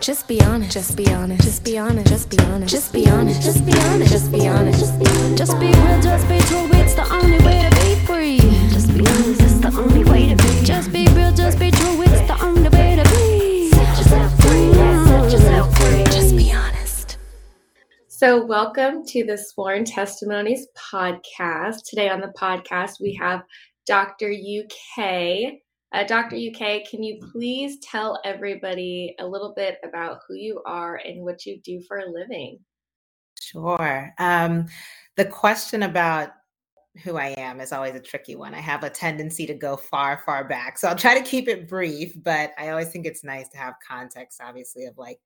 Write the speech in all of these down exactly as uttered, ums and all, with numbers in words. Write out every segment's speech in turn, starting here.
Just be honest, just be honest, just be honest, just be honest, just be honest, just be honest, just be honest, just be honest, just be real, just be true, it's the only way to be free. Just be honest, it's the only way to be. Just be real, just be true, it's the only way to be. Set yourself free, set yourself free, just be honest. So welcome to the Sworn Testimonies podcast. Today on the podcast, we have Doctor U K. Uh, Doctor U K, can you please tell everybody a little bit about who you are and what you do for a living? Sure. Um, the question about who I am is always a tricky one. I have a tendency to go far, far back. So I'll try to keep it brief, but I always think it's nice to have context, obviously, of like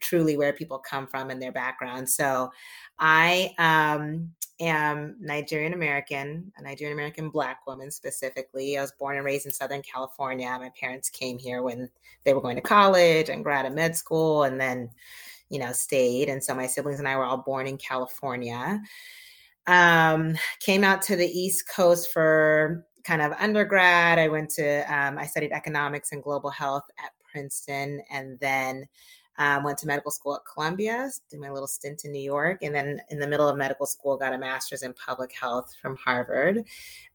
truly where people come from and their background. So I um, am Nigerian American, a Nigerian American Black woman specifically. I was born and raised in Southern California. My parents came here when they were going to college and grad and med school and then, you know, stayed. And so my siblings and I were all born in California. Um, came out to the East Coast for kind of undergrad. I went to, um, I studied economics and global health at Princeton and then Um, went to medical school at Columbia, did my little stint in New York, and then in the middle of medical school, got a master's in public health from Harvard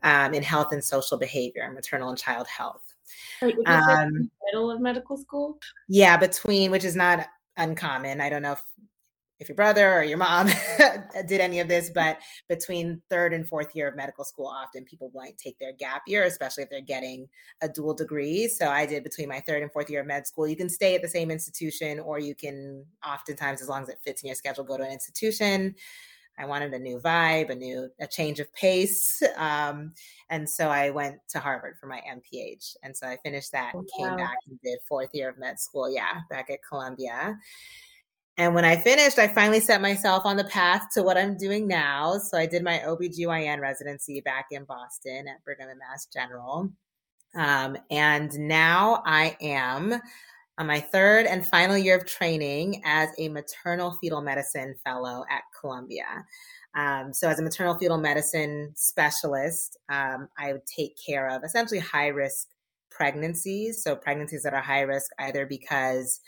um, in health and social behavior, maternal and child health. Wait, was um, that in the middle of medical school? Yeah, between, which is not uncommon. I don't know if, if your brother or your mom did any of this, but between third and fourth year of medical school, often people might take their gap year, especially if they're getting a dual degree. So I did between my third and fourth year of med school. You can stay at the same institution, or you can oftentimes, as long as it fits in your schedule, go to an institution. I wanted a new vibe, a new, a change of pace. Um, and so I went to Harvard for my M P H. And so I finished that and came wow. back and did fourth year of med school. Yeah. Back at Columbia. And when I finished, I finally set myself on the path to what I'm doing now. So I did my O B G Y N residency back in Boston at Brigham and Mass General. Um, and now I am on my third and final year of training as a maternal fetal medicine fellow at Columbia. Um, so as a maternal fetal medicine specialist, um, I would take care of essentially high risk pregnancies. So pregnancies that are high risk either because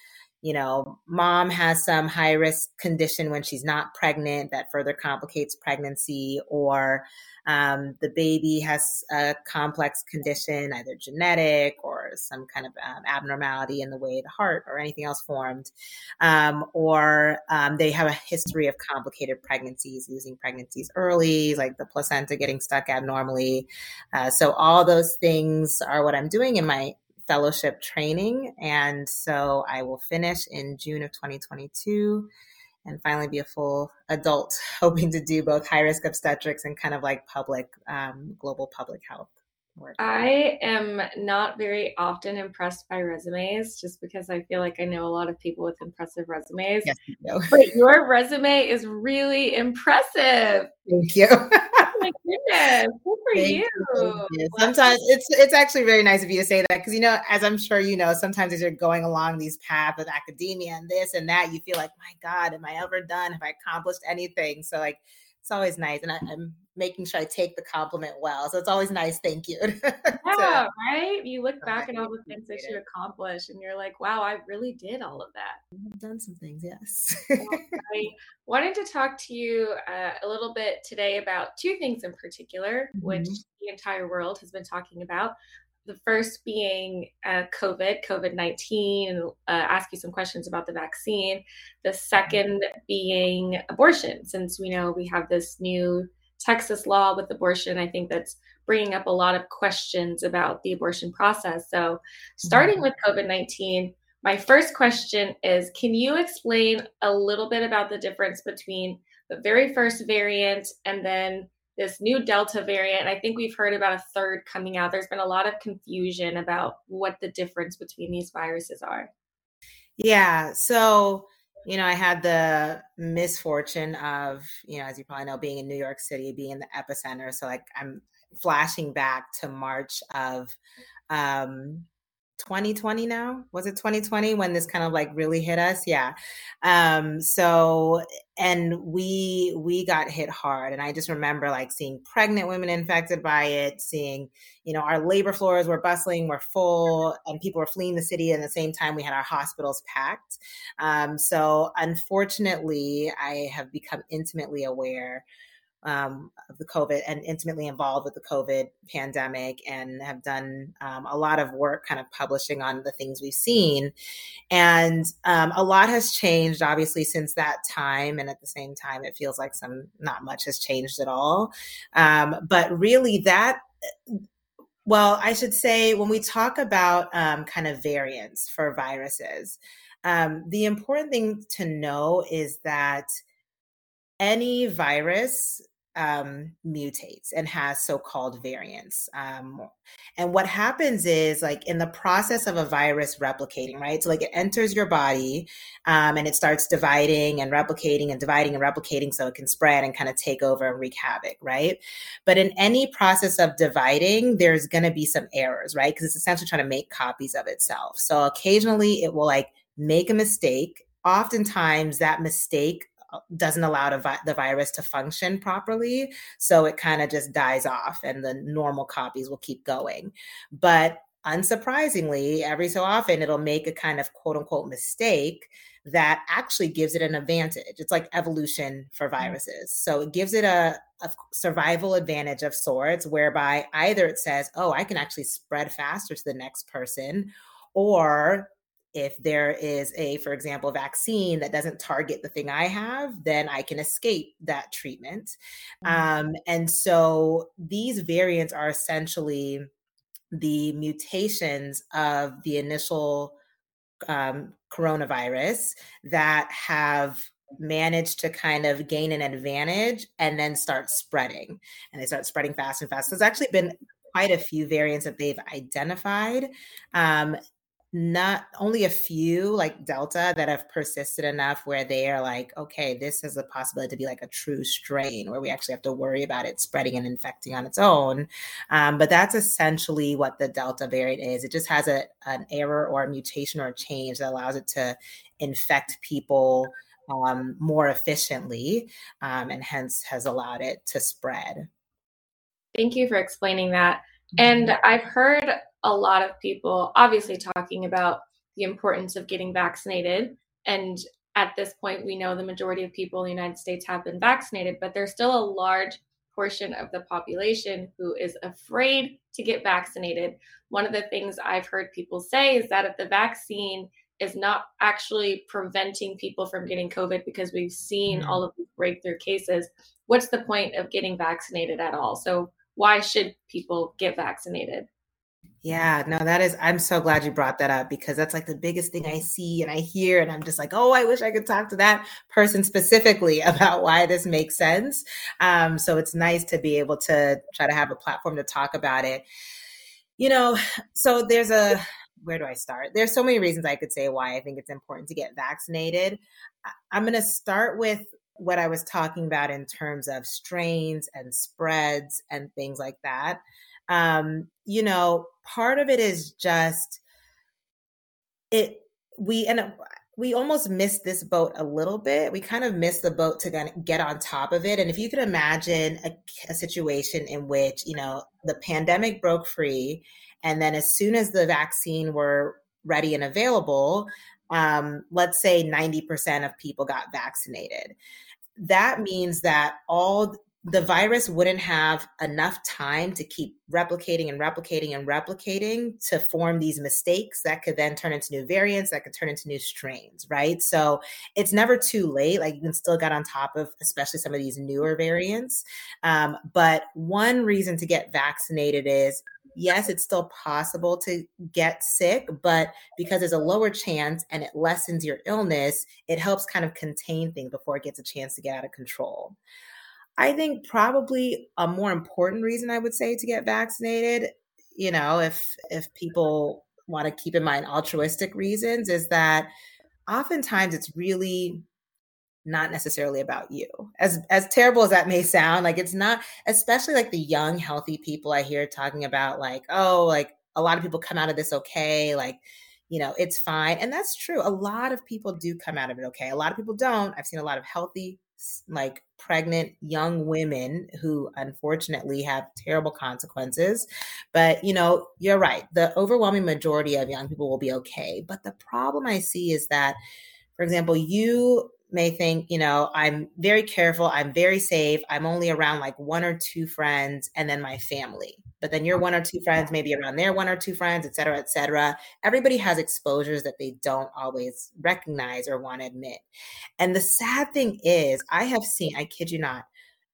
you know, mom has some high risk condition when she's not pregnant that further complicates pregnancy, or um, the baby has a complex condition, either genetic or some kind of um, abnormality in the way the heart or anything else formed, um, or um, they have a history of complicated pregnancies, losing pregnancies early, like the placenta getting stuck abnormally. Uh, so all those things are what I'm doing in my fellowship training. And so I will finish in June of twenty twenty-two and finally be a full adult, hoping to do both high risk obstetrics and kind of like public, um, global public health work. I am not very often impressed by resumes just because I feel like I know a lot of people with impressive resumes. Yes, you do. But your resume is really impressive. Thank you. My goodness, good for you. you. Sometimes it's it's actually very nice of you to say that because, you know, as I'm sure you know, sometimes as you're going along these paths of academia and this and that, you feel like, my God, am I ever done? Have I accomplished anything? So like, it's always nice. And I, I'm making sure I take the compliment well. So it's always nice. Thank you. Yeah, so, right? You look back at all the things that you accomplished and you're like, wow, I really did all of that. I've done some things, yes. I wanted to talk to you uh, a little bit today about two things in particular, mm-hmm. which the entire world has been talking about. The first being uh, COVID, COVID nineteen, and uh, ask you some questions about the vaccine. The second being abortion, since we know we have this new Texas law with abortion. I think that's bringing up a lot of questions about the abortion process. So starting with COVID nineteen, my first question is, can you explain a little bit about the difference between the very first variant and then this new Delta variant? I think we've heard about a third coming out. There's been a lot of confusion about what the difference between these viruses are. Yeah. So, you know, I had the misfortune of, you know, as you probably know, being in New York City, being in the epicenter. So like I'm flashing back to March of, um, twenty twenty now? Was it twenty twenty when this kind of like really hit us? Yeah. Um, so, and we, we got hit hard. And I just remember like seeing pregnant women infected by it, seeing, you know, our labor floors were bustling, were full, and people were fleeing the city. And at the same time, we had our hospitals packed. Um, so unfortunately, I have become intimately aware Um, of the COVID and intimately involved with the COVID pandemic, and have done um, a lot of work kind of publishing on the things we've seen. And um, a lot has changed, obviously, since that time. And at the same time, it feels like some not much has changed at all. Um, but really that, well, I should say when we talk about um, kind of variants for viruses, um, the important thing to know is that any virus um, mutates and has so-called variants. Um, and what happens is like in the process of a virus replicating, right? So like it enters your body um, and it starts dividing and replicating and dividing and replicating so it can spread and kind of take over and wreak havoc, right? But in any process of dividing, there's going to be some errors, right? Because it's essentially trying to make copies of itself. So occasionally it will like make a mistake. Oftentimes that mistake doesn't allow the virus to function properly. So it kind of just dies off and the normal copies will keep going. But unsurprisingly, every so often, it'll make a kind of quote unquote mistake that actually gives it an advantage. It's like evolution for viruses. So it gives it a, a survival advantage of sorts, whereby either it says, oh, I can actually spread faster to the next person, or if there is a, for example, vaccine that doesn't target the thing I have, then I can escape that treatment. Mm-hmm. Um, and so these variants are essentially the mutations of the initial um, coronavirus that have managed to kind of gain an advantage and then start spreading. And they start spreading fast and fast. So there's actually been quite a few variants that they've identified. Um, Not only a few like Delta that have persisted enough where they are like, okay, this is a possibility to be like a true strain where we actually have to worry about it spreading and infecting on its own. Um, but that's essentially what the Delta variant is. It just has a, an error or a mutation or a change that allows it to infect people um, more efficiently um, and hence has allowed it to spread. Thank you for explaining that. And I've heard a lot of people obviously talking about the importance of getting vaccinated. And at this point, we know the majority of people in the United States have been vaccinated, but there's still a large portion of the population who is afraid to get vaccinated. One of the things I've heard people say is that if the vaccine is not actually preventing people from getting COVID, because we've seen all of these breakthrough cases, what's the point of getting vaccinated at all? So why should people get vaccinated? Yeah, no, that is, I'm so glad you brought that up, because that's like the biggest thing I see and I hear. And I'm just like, oh, I wish I could talk to that person specifically about why this makes sense. Um, so it's nice to be able to try to have a platform to talk about it. You know, so there's a, where do I start? There's so many reasons I could say why I think it's important to get vaccinated. I'm going to start with what I was talking about in terms of strains and spreads and things like that. Um, you know, part of it is just it, we, and we almost missed this boat a little bit. We kind of missed the boat to get on top of it. And if you could imagine a, a situation in which, you know, the pandemic broke free, and then as soon as the vaccine were ready and available, um, let's say ninety percent of people got vaccinated. That means that all the virus wouldn't have enough time to keep replicating and replicating and replicating to form these mistakes that could then turn into new variants, that could turn into new strains, right? So it's never too late. Like you can still get on top of, especially some of these newer variants. Um, but one reason to get vaccinated is, yes, it's still possible to get sick, but because there's a lower chance and it lessens your illness, it helps kind of contain things before it gets a chance to get out of control. I think probably a more important reason I would say to get vaccinated, you know, if if people want to keep in mind altruistic reasons, is that oftentimes it's really not necessarily about you. As as terrible as that may sound, like it's not, especially like the young, healthy people I hear talking about like, oh, like, a lot of people come out of this okay, like, you know, it's fine. And that's true. A lot of people do come out of it okay. A lot of people don't. I've seen a lot of healthy, like pregnant young women who unfortunately have terrible consequences. But, you know, you're right. The overwhelming majority of young people will be okay. But the problem I see is that, for example, you may think, you know, I'm very careful. I'm very safe. I'm only around like one or two friends and then my family. But then your one or two friends, maybe around their one or two friends, et cetera, et cetera. Everybody has exposures that they don't always recognize or want to admit. And the sad thing is, I have seen, I kid you not,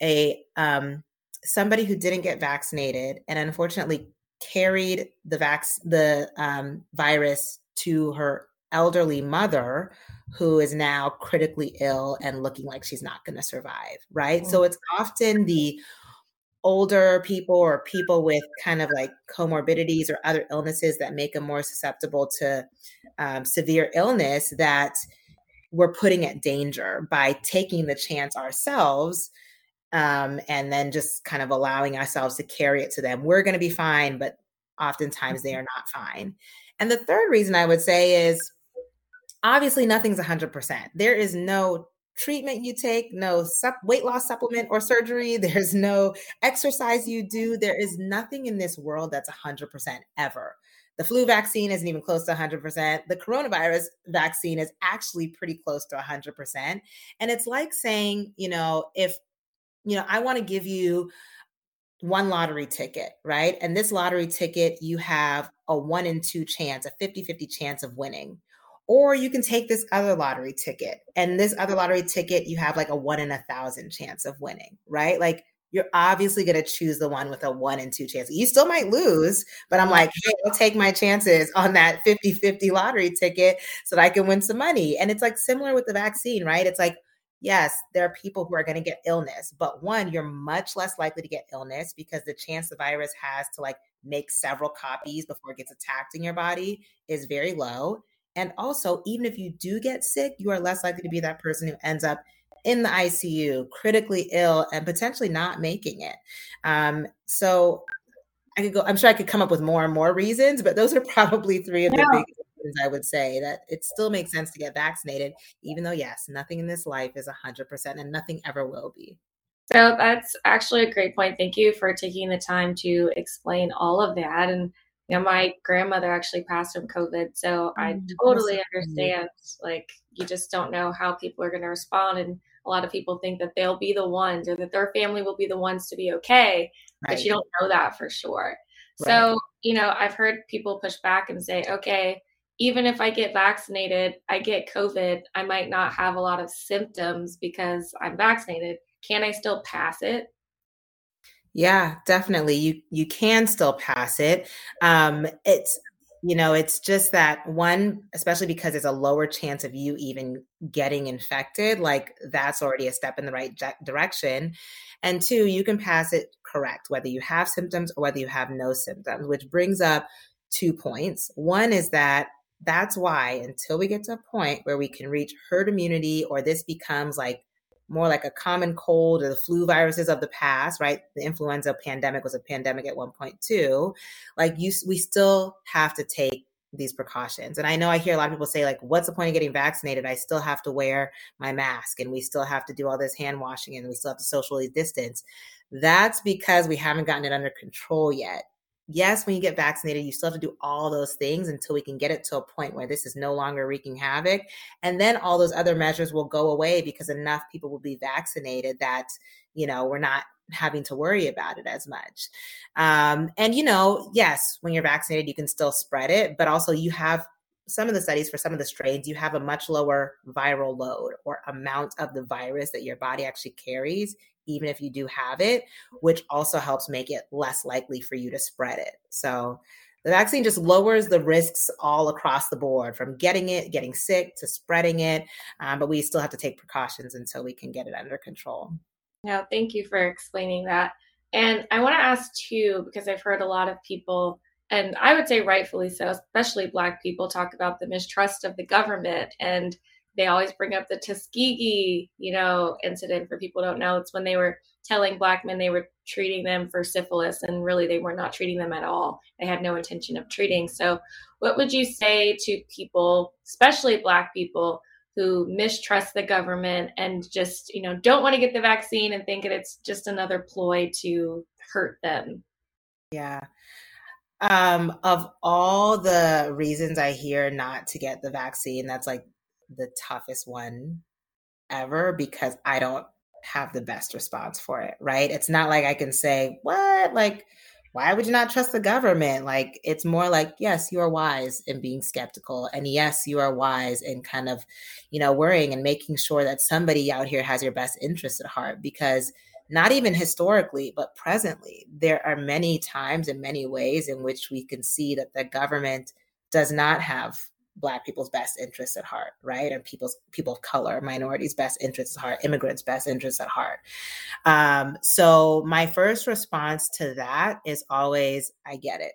a um, somebody who didn't get vaccinated and unfortunately carried the vac- the um, virus to her elderly mother, who is now critically ill and looking like she's not going to survive, right? Mm-hmm. So it's often the older people or people with kind of like comorbidities or other illnesses that make them more susceptible to um, severe illness that we're putting at danger by taking the chance ourselves um, and then just kind of allowing ourselves to carry it to them. We're going to be fine, but oftentimes they are not fine. And the third reason I would say is, obviously, nothing's one hundred percent. There is no treatment you take, no sup- weight loss supplement or surgery. There's no exercise you do. There is nothing in this world that's one hundred percent ever. The flu vaccine isn't even close to one hundred percent. The coronavirus vaccine is actually pretty close to one hundred percent. And it's like saying, you know, if, you know, I want to give you one lottery ticket, right? And this lottery ticket, you have a one in two chance, a fifty-fifty chance of winning. Or you can take this other lottery ticket, and this other lottery ticket, you have like a one in a thousand chance of winning, right? Like you're obviously going to choose the one with a one in two chance. You still might lose, but I'm like, hey, I'll take my chances on that fifty-fifty lottery ticket so that I can win some money. And it's like similar with the vaccine, right? It's like, yes, there are people who are going to get illness, but one, you're much less likely to get illness because the chance the virus has to like make several copies before it gets attacked in your body is very low. And also, even if you do get sick, you are less likely to be that person who ends up in the I C U, critically ill, and potentially not making it. Um, so I could go, I'm sure I could come up with more and more reasons, but those are probably three of the yeah. big reasons I would say that it still makes sense to get vaccinated, even though, yes, nothing in this life is one hundred percent and nothing ever will be. So that's actually a great point. Thank you for taking the time to explain all of that. And you know, my grandmother actually passed from COVID, so I totally understand. Like, you just don't know how people are going to respond, and a lot of people think that they'll be the ones, or that their family will be the ones to be okay, right. But you don't know that for sure. Right. So, you know, I've heard people push back and say, okay, even if I get vaccinated, I get COVID, I might not have a lot of symptoms because I'm vaccinated. Can I still pass it? Yeah, definitely. You you can still pass it. Um, it's, you know, it's just that one, especially because there's a lower chance of you even getting infected, like that's already a step in the right de- direction. And two, you can pass it correct, whether you have symptoms or whether you have no symptoms, which brings up two points. One is that that's why until we get to a point where we can reach herd immunity, or this becomes like more like a common cold or the flu viruses of the past, right? The influenza pandemic was a pandemic at one point too. Like you, we still have to take these precautions. And I know I hear a lot of people say like, what's the point of getting vaccinated? I still have to wear my mask and we still have to do all this hand washing and we still have to socially distance. That's because we haven't gotten it under control yet. Yes, when you get vaccinated, you still have to do all those things until we can get it to a point where this is no longer wreaking havoc. And then all those other measures will go away because enough people will be vaccinated that, you know, we're not having to worry about it as much. Um, and, you know, yes, when you're vaccinated, you can still spread it, but also you have some of the studies for some of the strains, you have a much lower viral load or amount of the virus that your body actually carries, even if you do have it, which also helps make it less likely for you to spread it. So the vaccine just lowers the risks all across the board, from getting it, getting sick, to spreading it. Um, but we still have to take precautions until we can get it under control. No, thank you for explaining that. And I want to ask too, because I've heard a lot of people, and I would say rightfully so, especially Black people, talk about the mistrust of the government. And they always bring up the Tuskegee, you know, incident. For people who don't know, it's when they were telling Black men they were treating them for syphilis, and really they were not treating them at all. They had no intention of treating. So what would you say to people, especially Black people, who mistrust the government and just, you know, don't want to get the vaccine and think that it's just another ploy to hurt them? Yeah. Um, of all the reasons I hear not to get the vaccine, that's like the toughest one ever, because I don't have the best response for it, right? It's not like I can say, what? Like, why would you not trust the government? Like, it's more like, yes, you are wise in being skeptical. And yes, you are wise in kind of, you know, worrying and making sure that somebody out here has your best interest at heart, because not even historically, but presently, there are many times and many ways in which we can see that the government does not have Black people's best interests at heart, right? And people's people of color, minorities' best interests at heart, immigrants' best interests at heart. Um, so my first response to that is always, I get it.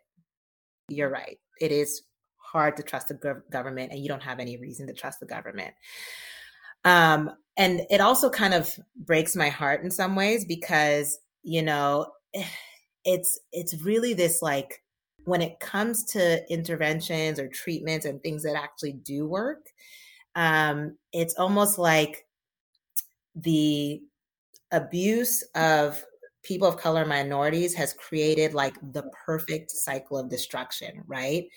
You're right. It is hard to trust the government, and you don't have any reason to trust the government. Um, and it also kind of breaks my heart in some ways, because, you know, it's it's really this like, when it comes to interventions or treatments and things that actually do work, um, it's almost like the abuse of people of color, minorities, has created like the perfect cycle of destruction, right?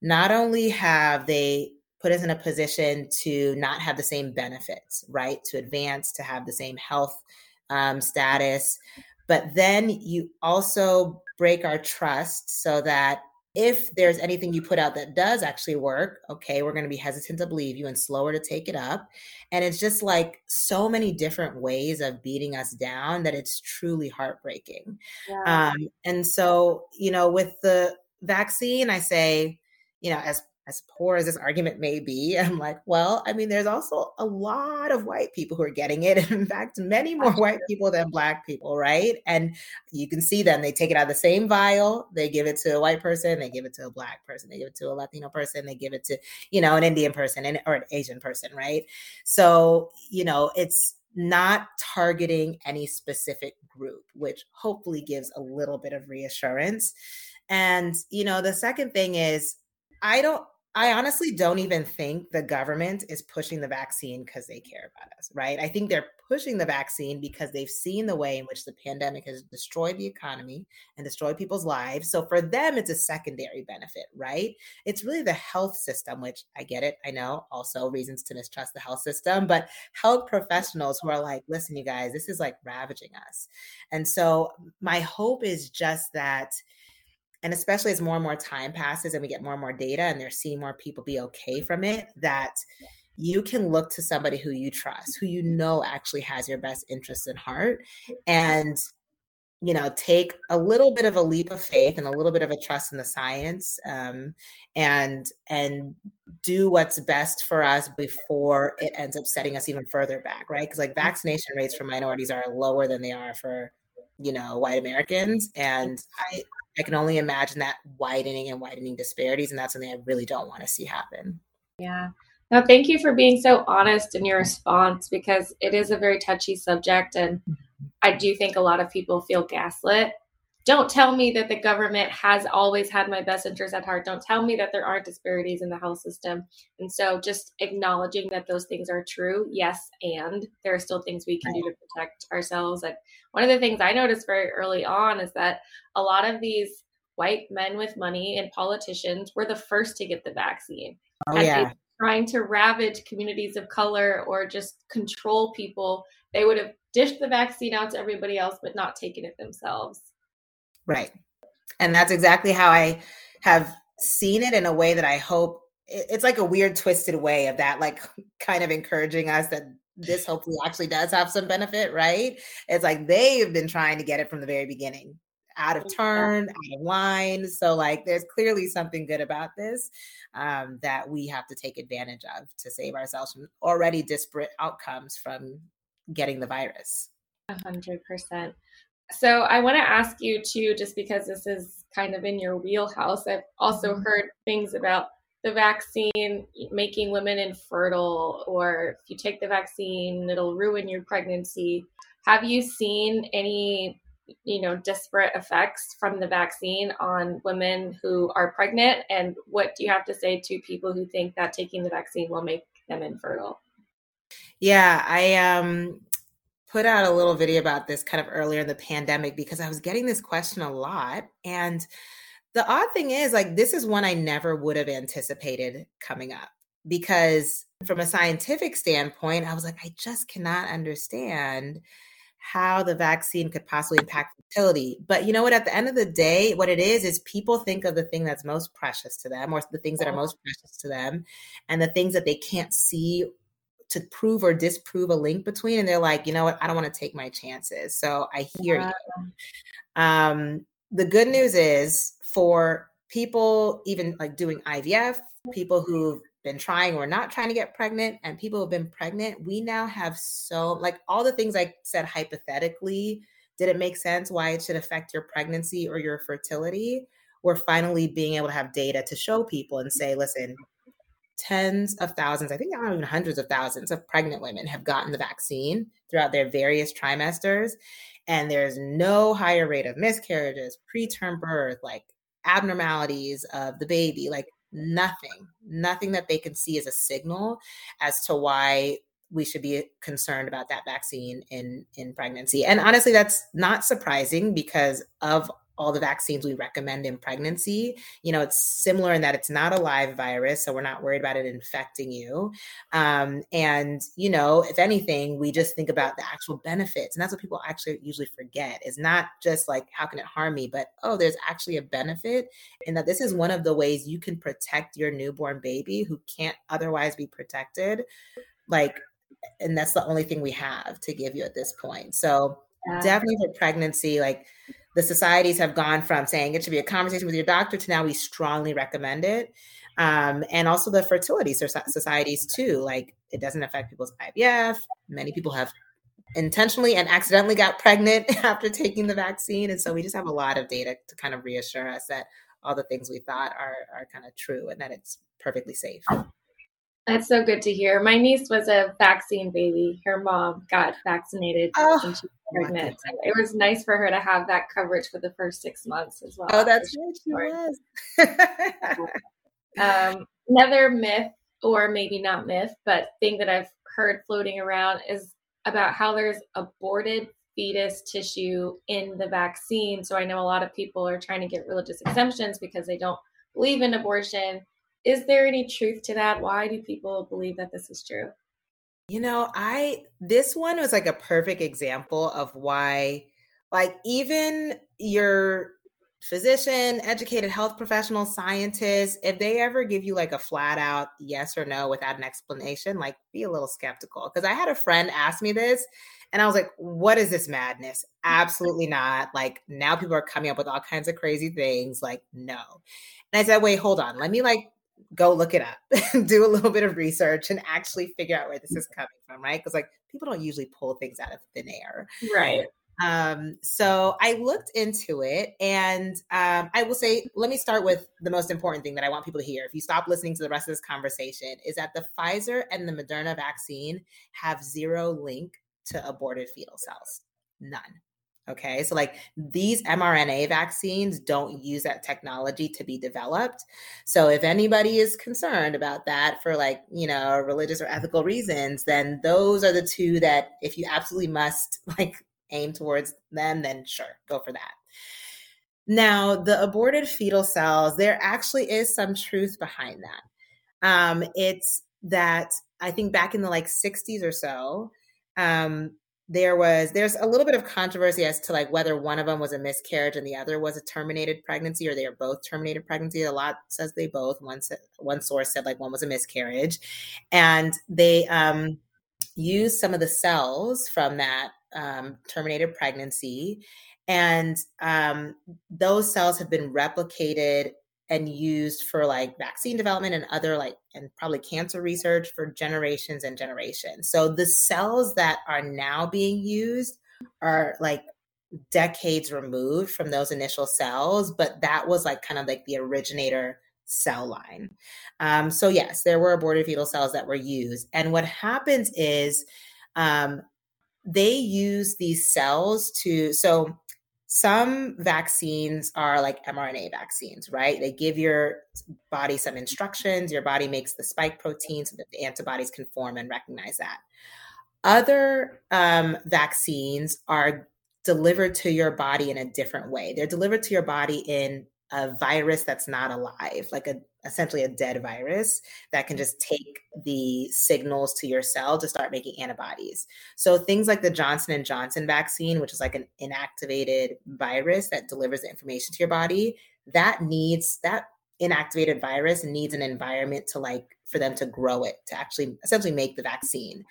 Not only have they put us in a position to not have the same benefits, right? To advance, to have the same health um, status, but then you also break our trust so that if there's anything you put out that does actually work, okay, we're going to be hesitant to believe you and slower to take it up. And it's just like so many different ways of beating us down that it's truly heartbreaking. Yeah. Um, and so, you know, with the vaccine, I say, you know, as as poor as this argument may be, I'm like, well, I mean, there's also a lot of white people who are getting it. And in fact, many more white people than Black people, right? And you can see them, they take it out of the same vial, they give it to a white person, they give it to a Black person, they give it to a Latino person, they give it to, you know, an Indian person and or an Asian person, right? So, you know, it's not targeting any specific group, which hopefully gives a little bit of reassurance. And, you know, the second thing is, I don't, I honestly don't even think the government is pushing the vaccine because they care about us, right? I think they're pushing the vaccine because they've seen the way in which the pandemic has destroyed the economy and destroyed people's lives. So for them, it's a secondary benefit, right? It's really the health system, which I get it. I know also reasons to mistrust the health system, but health professionals who are like, listen, you guys, this is like ravaging us. And so my hope is just that, and especially as more and more time passes and we get more and more data and they're seeing more people be okay from it, that you can look to somebody who you trust, who you know actually has your best interests in heart, and, you know, take a little bit of a leap of faith and a little bit of a trust in the science, um, and, and do what's best for us before it ends up setting us even further back, right? Because like vaccination rates for minorities are lower than they are for, you know, white Americans. And I, I can only imagine that widening and widening disparities. And that's something I really don't want to see happen. Yeah. No, thank you for being so honest in your response, because it is a very touchy subject. And I do think a lot of people feel gaslit. Don't tell me that the government has always had my best interests at heart. Don't tell me that there aren't disparities in the health system. And so just acknowledging that those things are true. Yes. And there are still things we can do to protect ourselves. And one of the things I noticed very early on is that a lot of these white men with money and politicians were the first to get the vaccine. Oh, yeah. Trying to ravage communities of color or just control people, they would have dished the vaccine out to everybody else, but not taken it themselves. Right. And that's exactly how I have seen it, in a way that I hope it's like a weird twisted way of that, like kind of encouraging us that this hopefully actually does have some benefit, right? It's like they've been trying to get it from the very beginning, out of turn, out of line. So like there's clearly something good about this um, that we have to take advantage of to save ourselves from already disparate outcomes from getting the virus. A hundred percent. So I want to ask you too, just because this is kind of in your wheelhouse, I've also heard things about the vaccine making women infertile, or if you take the vaccine, it'll ruin your pregnancy. Have you seen any, you know, disparate effects from the vaccine on women who are pregnant? And what do you have to say to people who think that taking the vaccine will make them infertile? Yeah, I um, put out a little video about this kind of earlier in the pandemic because I was getting this question a lot. And the odd thing is, like, this is one I never would have anticipated coming up, because from a scientific standpoint, I was like, I just cannot understand how the vaccine could possibly impact fertility. But you know what, at the end of the day, what it is, is people think of the thing that's most precious to them, or the things that are most precious to them, and the things that they can't see to prove or disprove a link between. And they're like, you know what, I don't want to take my chances. So I hear yeah. you. Um, the good news is, for people even like doing I V F, people who've been trying or not trying to get pregnant, and people who've been pregnant, we now have so, like, all the things I said hypothetically, did it make sense why it should affect your pregnancy or your fertility? We're finally being able to have data to show people and say, listen, tens of thousands, I think not even hundreds of thousands of pregnant women have gotten the vaccine throughout their various trimesters. And there's no higher rate of miscarriages, preterm birth, like abnormalities of the baby, like nothing, nothing that they can see as a signal as to why we should be concerned about that vaccine in, in pregnancy. And honestly, that's not surprising because of all the vaccines we recommend in pregnancy. You know, it's similar in that it's not a live virus, so we're not worried about it infecting you. Um, and, you know, if anything, we just think about the actual benefits. And that's what people actually usually forget, is not just like, how can it harm me? But, oh, there's actually a benefit, and that this is one of the ways you can protect your newborn baby who can't otherwise be protected. Like, and that's the only thing we have to give you at this point. So yeah. definitely for pregnancy, like, the societies have gone from saying it should be a conversation with your doctor to now we strongly recommend it. Um, and also the fertility societies too, like it doesn't affect people's I V F. Many people have intentionally and accidentally got pregnant after taking the vaccine. And so we just have a lot of data to kind of reassure us that all the things we thought are, are kind of true and that it's perfectly safe. That's so good to hear. My niece was a vaccine baby. Her mom got vaccinated oh. when she pregnant. It was nice for her to have that coverage for the first six months as well. Oh, that's right. She was. um, another myth, or maybe not myth, but thing that I've heard floating around is about how there's aborted fetus tissue in the vaccine. So I know a lot of people are trying to get religious exemptions because they don't believe in abortion. Is there any truth to that? Why do people believe that this is true? You know, I, this one was like a perfect example of why, like, even your physician, educated health professional, scientist, if they ever give you like a flat out yes or no without an explanation, like, be a little skeptical. Because I had a friend ask me this and I was like, what is this madness? Absolutely not. Like, now people are coming up with all kinds of crazy things. Like, no. And I said, wait, hold on. Let me like, go look it up, do a little bit of research and actually figure out where this is coming from, right? Because like people don't usually pull things out of thin air. Right. Um, so I looked into it and um, I will say, let me start with the most important thing that I want people to hear. If you stop listening to the rest of this conversation, is that the Pfizer and the Moderna vaccine have zero link to aborted fetal cells. None. Okay. So like these mRNA vaccines don't use that technology to be developed. So if anybody is concerned about that for like, you know, religious or ethical reasons, then those are the two that if you absolutely must like aim towards them, then sure, go for that. Now the aborted fetal cells, there actually is some truth behind that. Um, it's that I think back in the like sixties or so, um, There was, there's a little bit of controversy as to like whether one of them was a miscarriage and the other was a terminated pregnancy, or they are both terminated pregnancy. A lot says they both. One, one source said like one was a miscarriage, and they um, used some of the cells from that um, terminated pregnancy, and um, those cells have been replicated and used for like vaccine development and other like, and probably cancer research for generations and generations. So the cells that are now being used are like decades removed from those initial cells, but that was like kind of like the originator cell line. Um, so yes, there were aborted fetal cells that were used. And what happens is um, they use these cells to, so some vaccines are like M R N A vaccines, right? They give your body some instructions, your body makes the spike protein so that the antibodies can form and recognize that. Other um, vaccines are delivered to your body in a different way. They're delivered to your body in a virus that's not alive, like a essentially a dead virus that can just take the signals to your cell to start making antibodies. So things like the Johnson and Johnson vaccine, which is like an inactivated virus that delivers the information to your body, that needs, that inactivated virus needs an environment to like, for them to grow it, to actually essentially make the vaccine.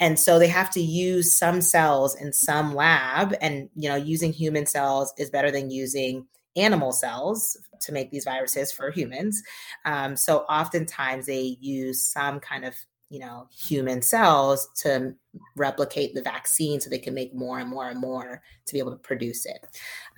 And so they have to use some cells in some lab, and, you know, using human cells is better than using animal cells to make these viruses for humans. Um, so oftentimes they use some kind of, you know, human cells to replicate the vaccine so they can make more and more and more to be able to produce it.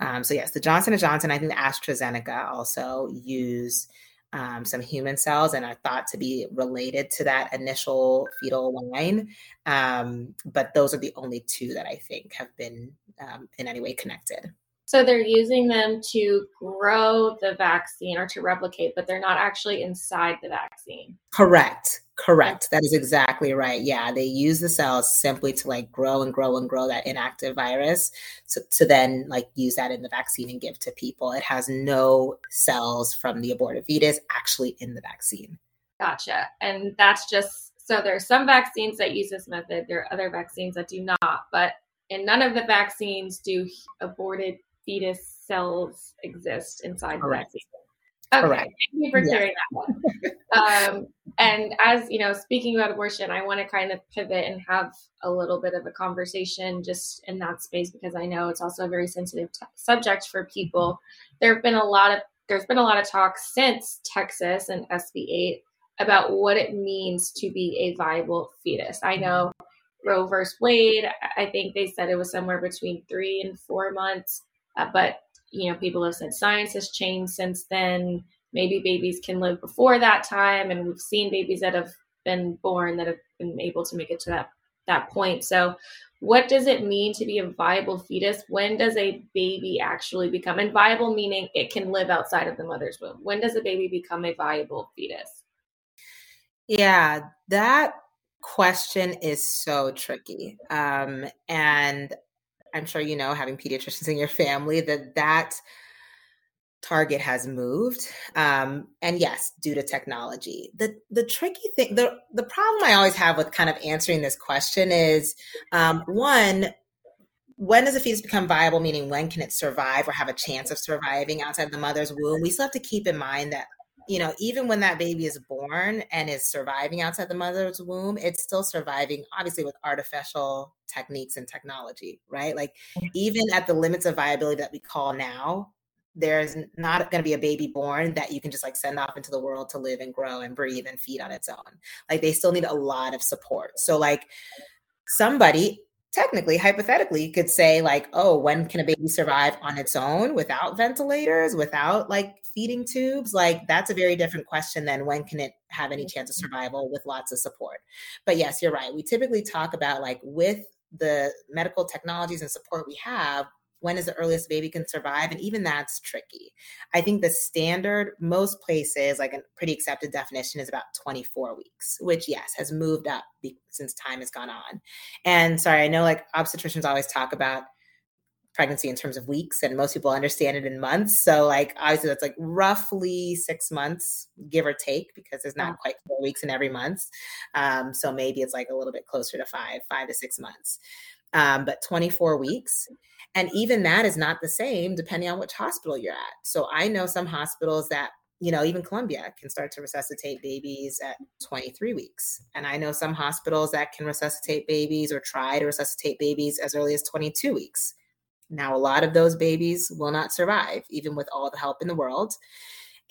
Um, so yes, the Johnson and Johnson, I think the AstraZeneca also use um, some human cells and are thought to be related to that initial fetal line. Um, but those are the only two that I think have been um, in any way connected. So they're using them to grow the vaccine or to replicate, but they're not actually inside the vaccine. Correct. Correct. That is exactly right. Yeah. They use the cells simply to like grow and grow and grow that inactive virus to, to then like use that in the vaccine and give to people. It has no cells from the aborted fetus actually in the vaccine. Gotcha. And that's just, so there's some vaccines that use this method. There are other vaccines that do not, but in none of the vaccines do aborted fetus cells exist inside the vaccine. Okay, Correct. Thank you for clearing yeah. that one. Um, and as you know, speaking about abortion, I want to kind of pivot and have a little bit of a conversation just in that space, because I know it's also a very sensitive t- subject for people. There have been a lot of there's been a lot of talk since Texas and S B eight about what it means to be a viable fetus. I know Roe versus Wade, I think they said it was somewhere between three and four months. Uh, but, you know, people have said science has changed since then. Maybe babies can live before that time. And we've seen babies that have been born that have been able to make it to that, that point. So what does it mean to be a viable fetus? When does a baby actually become, and viable meaning it can live outside of the mother's womb, when does a baby become a viable fetus? Yeah, that question is so tricky. Um, and I'm sure, you know, having pediatricians in your family, that that target has moved. Um, and yes, due to technology, the, the tricky thing, the, the problem I always have with kind of answering this question is um, one, when does a fetus become viable? Meaning when can it survive or have a chance of surviving outside the mother's womb? We still have to keep in mind that, you know, even when that baby is born and is surviving outside the mother's womb, it's still surviving, obviously, with artificial techniques and technology, right? Like, even at the limits of viability that we call now, there's not going to be a baby born that you can just like send off into the world to live and grow and breathe and feed on its own. Like, they still need a lot of support. So like somebody technically, hypothetically, could say like, oh, when can a baby survive on its own without ventilators, without like feeding tubes? Like, that's a very different question than when can it have any chance of survival with lots of support. But yes, you're right. We typically talk about like with the medical technologies and support we have, when is the earliest baby can survive? And even that's tricky. I think the standard, most places, like a pretty accepted definition is about twenty-four weeks, which yes, has moved up since time has gone on. And sorry, I know like obstetricians always talk about pregnancy in terms of weeks, and most people understand it in months. So like, obviously that's like roughly six months, give or take, because there's not quite four weeks in every month. Um, so maybe it's like a little bit closer to five, five to six months. Um, but twenty-four weeks. And even that is not the same depending on which hospital you're at. So I know some hospitals that, you know, even Columbia can start to resuscitate babies at twenty-three weeks. And I know some hospitals that can resuscitate babies or try to resuscitate babies as early as twenty-two weeks. Now, a lot of those babies will not survive, even with all the help in the world.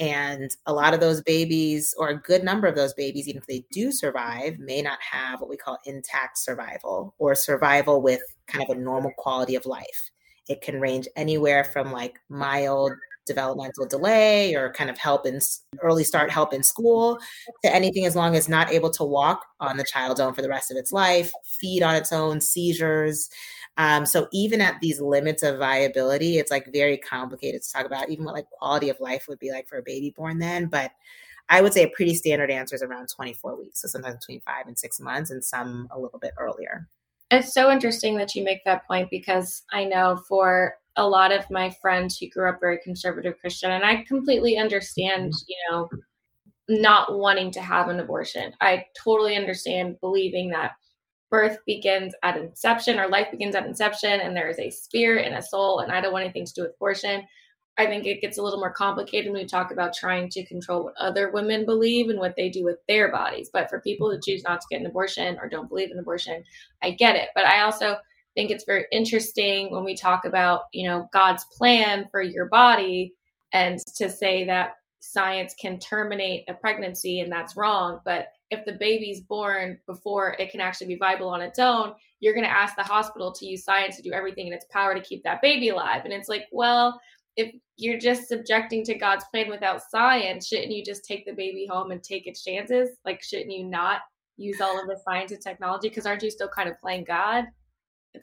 And a lot of those babies, or a good number of those babies, even if they do survive, may not have what we call intact survival, or survival with kind of a normal quality of life. It can range anywhere from like mild developmental delay or kind of help in early start help in school to anything as long as not able to walk on the child's own for the rest of its life, feed on its own, seizures. Um, so even at these limits of viability, it's like very complicated to talk about even what like quality of life would be like for a baby born then. But I would say a pretty standard answer is around twenty-four weeks. So sometimes between five and six months and some a little bit earlier. It's so interesting that you make that point, because I know for a lot of my friends who grew up very conservative Christian, and I completely understand, you know, not wanting to have an abortion. I totally understand believing that birth begins at inception or life begins at inception and there is a spirit and a soul, and I don't want anything to do with abortion. I think it gets a little more complicated when we talk about trying to control what other women believe and what they do with their bodies. But for people who choose not to get an abortion or don't believe in abortion, I get it. But I also think it's very interesting when we talk about, you know, God's plan for your body, and to say that science can terminate a pregnancy and that's wrong. But if the baby's born before it can actually be viable on its own, you're going to ask the hospital to use science to do everything in its power to keep that baby alive. And it's like, well, if you're just subjecting to God's plan without science, shouldn't you just take the baby home and take its chances? Like, shouldn't you not use all of the science and technology? Because aren't you still kind of playing God?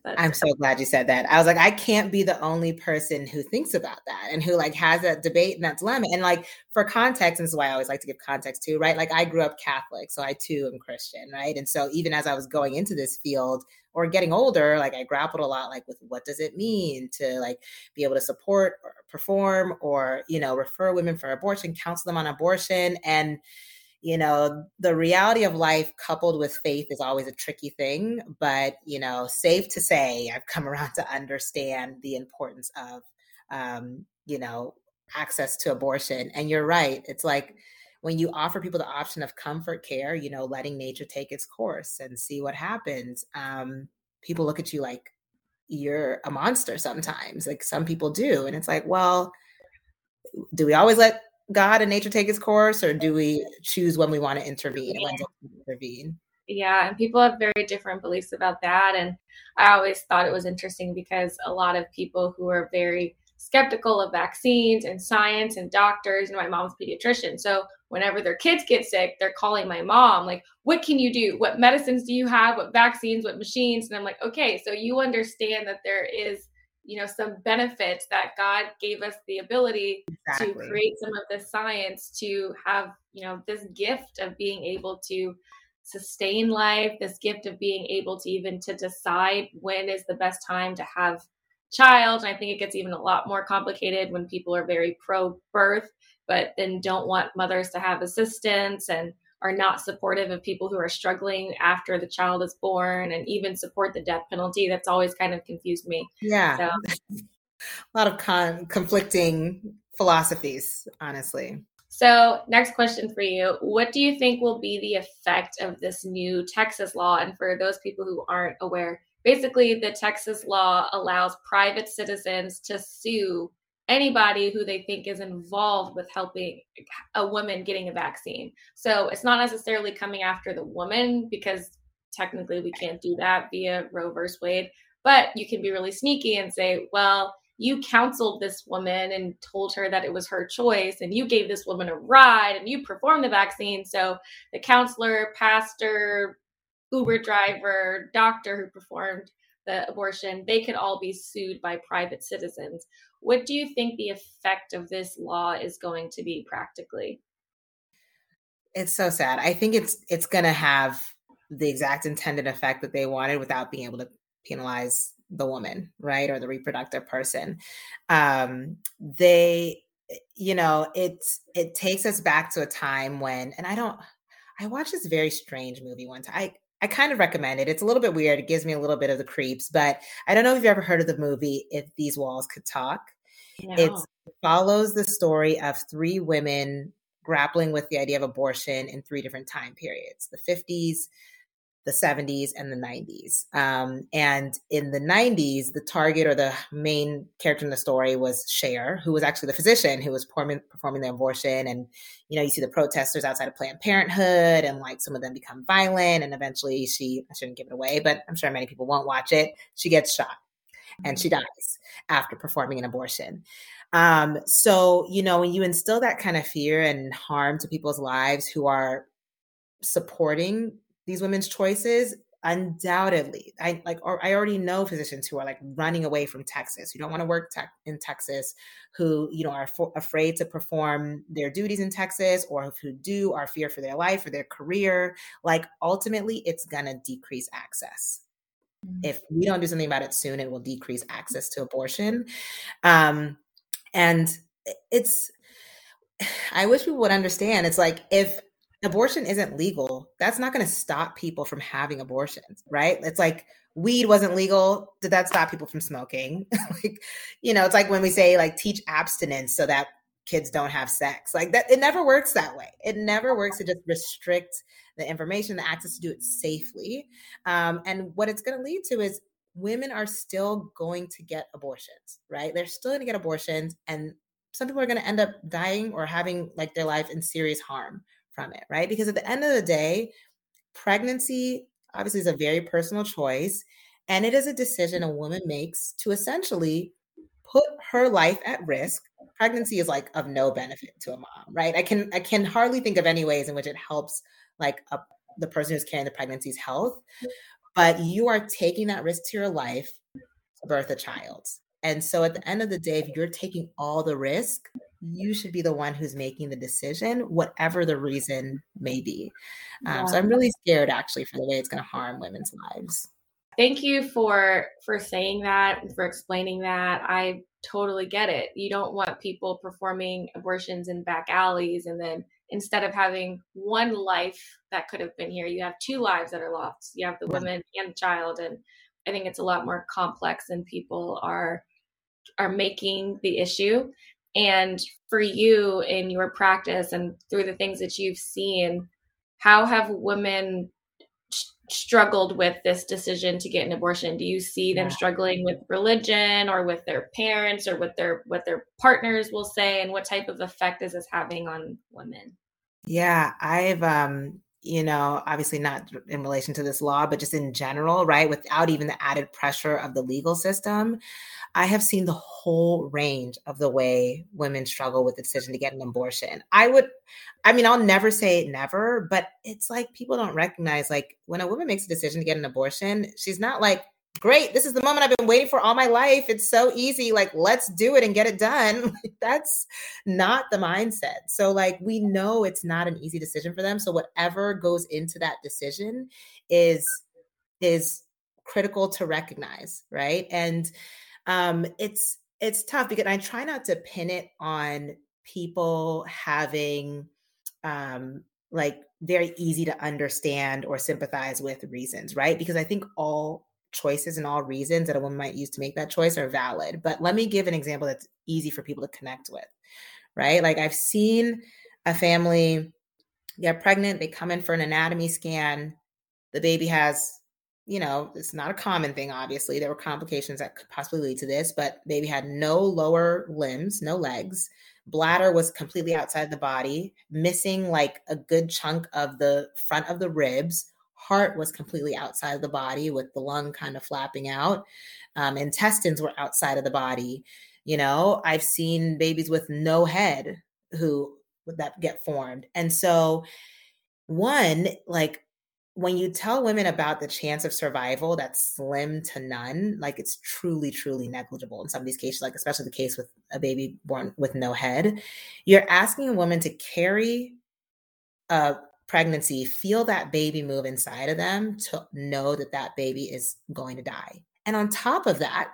I'm so glad you said that. I was like, I can't be the only person who thinks about that and who like has that debate and that dilemma. And like for context, and this is why I always like to give context too, right? Like I grew up Catholic, so I too am Christian, right? And so even as I was going into this field or getting older, like I grappled a lot, like with what does it mean to like be able to support or perform or, you know, refer women for abortion, counsel them on abortion. And you know, the reality of life coupled with faith is always a tricky thing, but, you know, safe to say, I've come around to understand the importance of, um, you know, access to abortion. And you're right. It's like when you offer people the option of comfort care, you know, letting nature take its course and see what happens. Um, people look at you like you're a monster sometimes, like some people do. And it's like, well, do we always let God and nature take its course, or do we choose when we want to intervene? Yeah. When to intervene? Yeah, and people have very different beliefs about that. And I always thought it was interesting because a lot of people who are very skeptical of vaccines and science and doctors, and my mom's a pediatrician, so whenever their kids get sick, they're calling my mom, like, what can you do? What medicines do you have? What vaccines? What machines? And I'm like, okay, so you understand that there is, you know, some benefits that God gave us the ability exactly. to create some of this science to have, you know, this gift of being able to sustain life, this gift of being able to even to decide when is the best time to have child. And I think it gets even a lot more complicated when people are very pro-birth, but then don't want mothers to have assistance and are not supportive of people who are struggling after the child is born, and even support the death penalty. That's always kind of confused me. Yeah. So. A lot of con- conflicting philosophies, honestly. So next question for you. What do you think will be the effect of this new Texas law? And for those people who aren't aware, basically the Texas law allows private citizens to sue anybody who they think is involved with helping a woman getting a vaccine. So it's not necessarily coming after the woman, because technically we can't do that via Roe versus Wade, but you can be really sneaky and say, well, you counseled this woman and told her that it was her choice, and you gave this woman a ride, and you performed the vaccine. So the counselor, pastor, Uber driver, doctor who performed the abortion, they could all be sued by private citizens. What do you think the effect of this law is going to be practically? It's so sad. I think it's it's going to have the exact intended effect that they wanted without being able to penalize the woman, right? Or the reproductive person. Um, they, you know, it's, it takes us back to a time when, and I don't, I watched this very strange movie one time. I, I kind of recommend it. It's a little bit weird. It gives me a little bit of the creeps, but I don't know if you've ever heard of the movie If These Walls Could Talk. No. It follows the story of three women grappling with the idea of abortion in three different time periods, the fifties, the seventies, and the nineties. Um, and in the nineties, the target or the main character in the story was Cher, who was actually the physician who was performing, performing the abortion. And, you know, you see the protesters outside of Planned Parenthood, and like some of them become violent. And eventually she, I shouldn't give it away, but I'm sure many people won't watch it. She gets shot. and she dies after performing an abortion. Um, so, you know, when you instill that kind of fear and harm to people's lives who are supporting these women's choices, undoubtedly, I like, or I already know physicians who are like running away from Texas, who don't want to work te- in Texas, who, you know, are f- afraid to perform their duties in Texas, or who do are fear for their life or their career. Like, ultimately, it's going to decrease access. Mm-hmm. If we don't do something about it soon, it will decrease access to abortion. Um, and it's, I wish people would understand, it's like, if abortion isn't legal, that's not going to stop people from having abortions, right? It's like weed wasn't legal. Did that stop people from smoking? Like, you know, it's like when we say like teach abstinence so that kids don't have sex. Like that, it never works that way. It never works to just restrict the information, the access to do it safely. Um, and what it's going to lead to is women are still going to get abortions, right? They're still going to get abortions. And some people are going to end up dying or having like their life in serious harm from it, right? Because at the end of the day, pregnancy obviously is a very personal choice, and it is a decision a woman makes to essentially put her life at risk. Pregnancy is like of no benefit to a mom, right? I can I can hardly think of any ways in which it helps like a, the person who's carrying the pregnancy's health, but you are taking that risk to your life to birth a child. And so at the end of the day, if you're taking all the risk, you should be the one who's making the decision, whatever the reason may be. Um, yeah. So I'm really scared actually for the way it's going to harm women's lives. Thank you for, for saying that, for explaining that. I totally get it. You don't want people performing abortions in back alleys. And then instead of having one life that could have been here, you have two lives that are lost. You have the woman and the child. And I think it's a lot more complex than people are, are making the issue. And for you in your practice and through the things that you've seen, how have women sh- struggled with this decision to get an abortion? Do you see them struggling with religion or with their parents or with their what their partners will say? And what type of effect is this having on women? Yeah, I've, um, you know, obviously not in relation to this law, but just in general, right? Without even the added pressure of the legal system, I have seen the whole range of the way women struggle with the decision to get an abortion. I would, I mean, I'll never say never, but it's like people don't recognize, like when a woman makes a decision to get an abortion, she's not like, great, this is the moment I've been waiting for all my life. It's so easy. Like, let's do it and get it done. That's not the mindset. So like, we know it's not an easy decision for them. So whatever goes into that decision is, is critical to recognize. Right. And um, it's, it's tough because I try not to pin it on people having um, like very easy to understand or sympathize with reasons, right? Because I think all choices and all reasons that a woman might use to make that choice are valid. But let me give an example that's easy for people to connect with, right? Like I've seen a family, they're pregnant, they come in for an anatomy scan. The baby has, you know, it's not a common thing, obviously. There were complications that could possibly lead to this, but baby had no lower limbs, no legs. Bladder was completely outside the body, missing like a good chunk of the front of the ribs. Heart was completely outside of the body with the lung kind of flapping out. Um, intestines were outside of the body. You know, I've seen babies with no head who would that get formed. And so one, like when you tell women about the chance of survival, that's slim to none, like it's truly, truly negligible in some of these cases, like especially the case with a baby born with no head, you're asking a woman to carry a pregnancy, feel that baby move inside of them to know that that baby is going to die. And on top of that,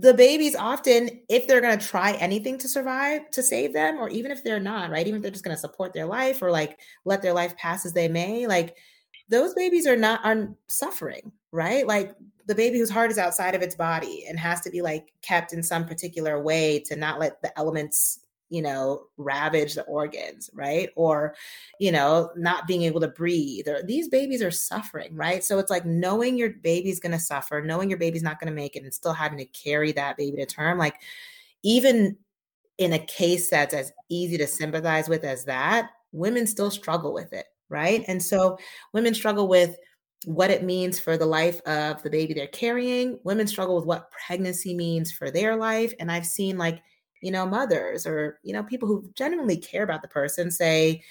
the babies often, if they're going to try anything to survive, to save them, or even if they're not, right? Even if they're just going to support their life or like let their life pass as they may, like those babies are not are suffering, right? Like the baby whose heart is outside of its body and has to be like kept in some particular way to not let the elements, you know, ravage the organs, right? Or, you know, not being able to breathe. Or, these babies are suffering, right? So it's like knowing your baby's going to suffer, knowing your baby's not going to make it and still having to carry that baby to term. Like even in a case that's as easy to sympathize with as that, women still struggle with it, right? And so women struggle with what it means for the life of the baby they're carrying. Women struggle with what pregnancy means for their life. And I've seen, like, you know, mothers or, you know, people who genuinely care about the person say,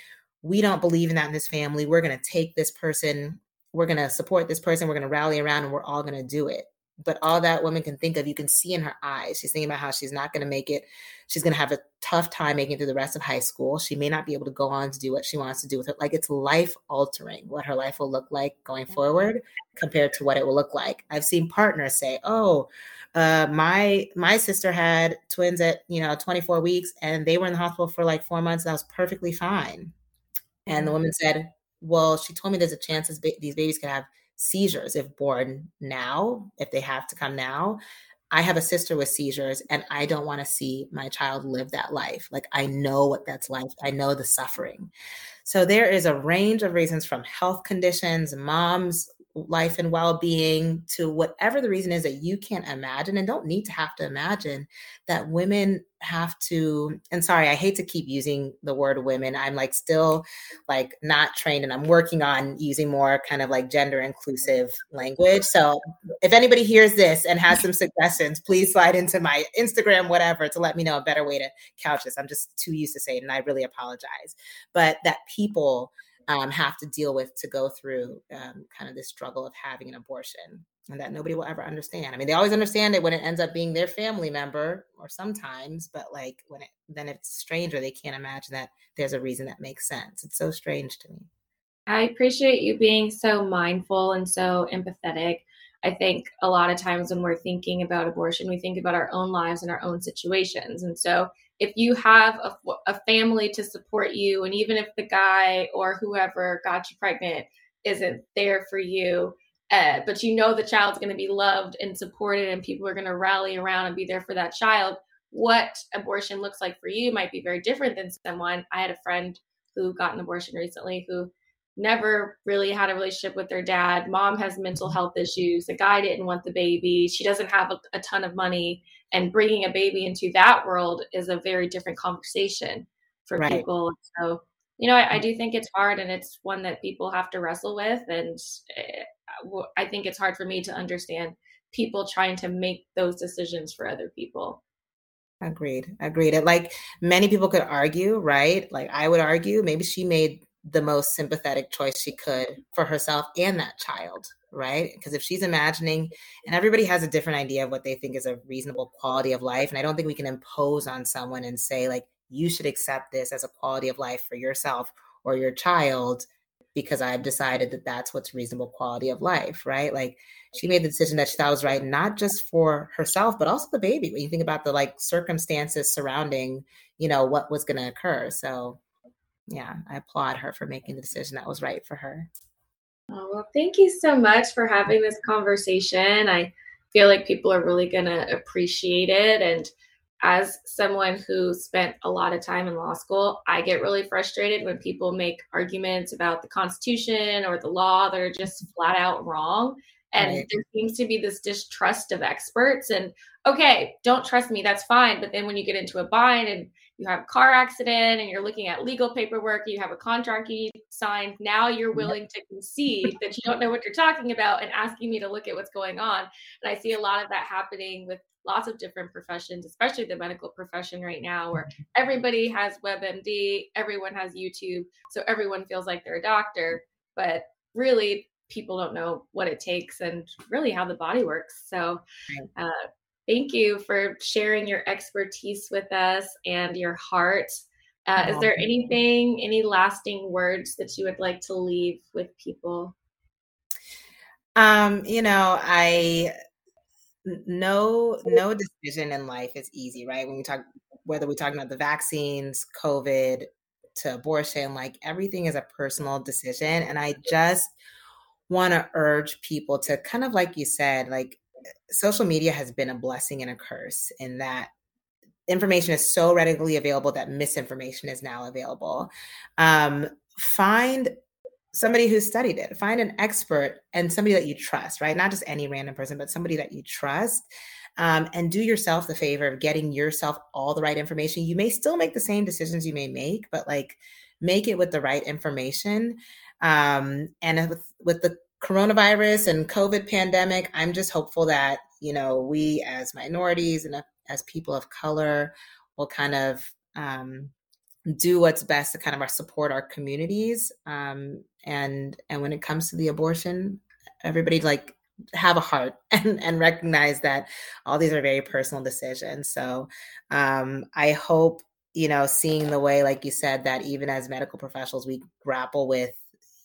we don't believe in that in this family. We're going to take this person. We're going to support this person. We're going to rally around and we're all going to do it. But all that woman can think of, you can see in her eyes. She's thinking about how she's not going to make it. She's going to have a tough time making it through the rest of high school. She may not be able to go on to do what she wants to do with it. Like, it's life altering what her life will look like going forward compared to what it will look like. I've seen partners say, oh, uh, my my sister had twins at, you know, twenty-four weeks and they were in the hospital for like four months. And I was perfectly fine. And the woman said, well, she told me there's a chance this ba- these babies could have seizures if born now, if they have to come now. I have a sister with seizures and I don't want to see my child live that life. Like, I know what that's like. I know the suffering. So there is a range of reasons, from health conditions, mom's life and well-being, to whatever the reason is that you can't imagine and don't need to have to imagine, that women have to, and sorry, I hate to keep using the word women. I'm like still like not trained and I'm working on using more kind of like gender inclusive language. So if anybody hears this and has some suggestions, please slide into my Instagram, whatever, to let me know a better way to couch this. I'm just too used to saying, and I really apologize, but that people Um, have to deal with, to go through um, kind of this struggle of having an abortion, and that nobody will ever understand. I mean, they always understand it when it ends up being their family member, or sometimes, but like when it, then it's stranger, they can't imagine that there's a reason that makes sense. It's so strange to me. I appreciate you being so mindful and so empathetic. I think a lot of times when we're thinking about abortion, we think about our own lives and our own situations. And so if you have a, a family to support you, and even if the guy or whoever got you pregnant isn't there for you, uh, but you know the child's going to be loved and supported and people are going to rally around and be there for that child, what abortion looks like for you might be very different than someone. I had a friend who got an abortion recently who never really had a relationship with their dad. Mom has mental health issues. The guy didn't want the baby. She doesn't have a, a ton of money. And bringing a baby into that world is a very different conversation for right. people. So, you know, I, I do think it's hard, and it's one that people have to wrestle with. And I think it's hard for me to understand people trying to make those decisions for other people. Agreed. Agreed. And like many people could argue, right? Like I would argue maybe she made the most sympathetic choice she could for herself and that child, right? Because if she's imagining, and everybody has a different idea of what they think is a reasonable quality of life. And I don't think we can impose on someone and say, like, you should accept this as a quality of life for yourself or your child because I've decided that that's what's reasonable quality of life, right? Like she made the decision that she thought was right, not just for herself, but also the baby. When you think about the like circumstances surrounding, you know, what was going to occur. So yeah, I applaud her for making the decision that was right for her. Oh, well, thank you so much for having this conversation. I feel like people are really going to appreciate it. And as someone who spent a lot of time in law school, I get really frustrated when people make arguments about the Constitution or the law that are just flat out wrong. And right. there seems to be this distrust of experts. And okay, don't trust me, that's fine. But then when you get into a bind and you have a car accident and you're looking at legal paperwork, you have a contract you signed, now you're willing to concede that you don't know what you're talking about and asking me to look at what's going on. And I see a lot of that happening with lots of different professions, especially the medical profession right now, where everybody has WebMD, everyone has YouTube. So everyone feels like they're a doctor, but really people don't know what it takes and really how the body works. So, uh, thank you for sharing your expertise with us and your heart. Uh, oh, is there anything, any lasting words that you would like to leave with people? Um, you know, I no no decision in life is easy, right? When we talk, whether we're talking about the vaccines, COVID, to abortion, like everything is a personal decision. And I just want to urge people to kind of, like you said, like, social media has been a blessing and a curse in that information is so readily available that misinformation is now available. Um, find somebody who studied it, find an expert and somebody that you trust, right? Not just any random person, but somebody that you trust, um, and do yourself the favor of getting yourself all the right information. You may still make the same decisions you may make, but like make it with the right information. Um, and with, with the coronavirus and COVID pandemic, I'm just hopeful that, you know, we as minorities and as people of color will kind of um, do what's best to kind of support our communities. Um, and and when it comes to the abortion, everybody like have a heart and, and recognize that all these are very personal decisions. So um, I hope, you know, seeing the way, like you said, that even as medical professionals, we grapple with,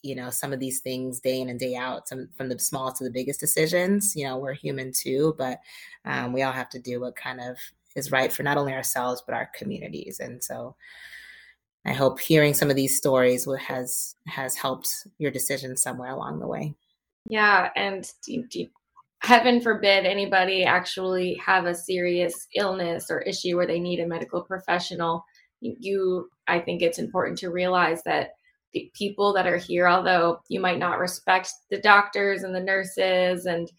you know, some of these things day in and day out, some, from the smallest to the biggest decisions. You know, we're human too, but um, we all have to do what kind of is right for not only ourselves, but our communities. And so I hope hearing some of these stories has has helped your decision somewhere along the way. Yeah. And deep, deep, heaven forbid anybody actually have a serious illness or issue where they need a medical professional. You, I think it's important to realize that the people that are here, although you might not respect the doctors and the nurses and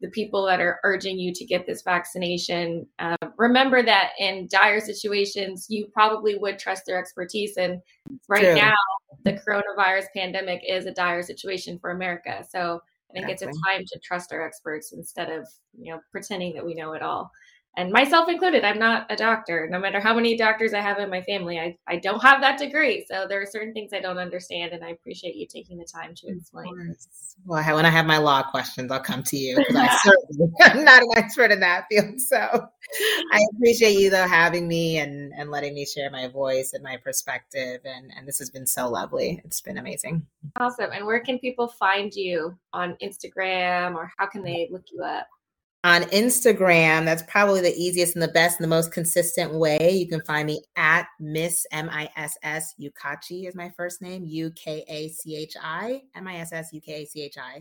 the people that are urging you to get this vaccination, uh, remember that in dire situations, you probably would trust their expertise. And right True. Now, the coronavirus pandemic is a dire situation for America. So I think Exactly. it's a time to trust our experts instead of, you know, pretending that we know it all. And myself included, I'm not a doctor. No matter how many doctors I have in my family, I, I don't have that degree. So there are certain things I don't understand, and I appreciate you taking the time to explain. Well, when I have my law questions, I'll come to you, because I certainly am not an expert in that field. So I appreciate you, though, having me and, and letting me share my voice and my perspective. And, and this has been so lovely. It's been amazing. Awesome. And where can people find you on Instagram, or how can they look you up? On Instagram, that's probably the easiest and the best and the most consistent way. You can find me at Miss M I S S Yukachi is my first name, U K A C H I, M I S S U K A C H I.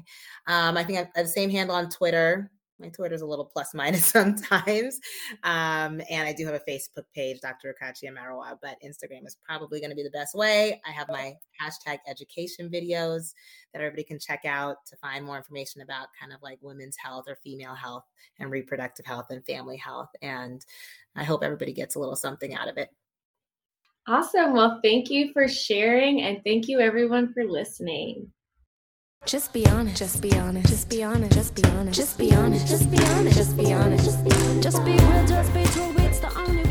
Um, I think I have the same handle on Twitter. My Twitter's a little plus minus sometimes. Um, and I do have a Facebook page, Doctor Akachi Amaroa, but Instagram is probably going to be the best way. I have my hashtag education videos that everybody can check out to find more information about kind of like women's health or female health and reproductive health and family health. And I hope everybody gets a little something out of it. Awesome. Well, thank you for sharing, and thank you everyone for listening. Just be honest, just be honest, just be honest, just be honest, just be honest, just be honest, just be honest, just be honest, just be real, just be true, it's the only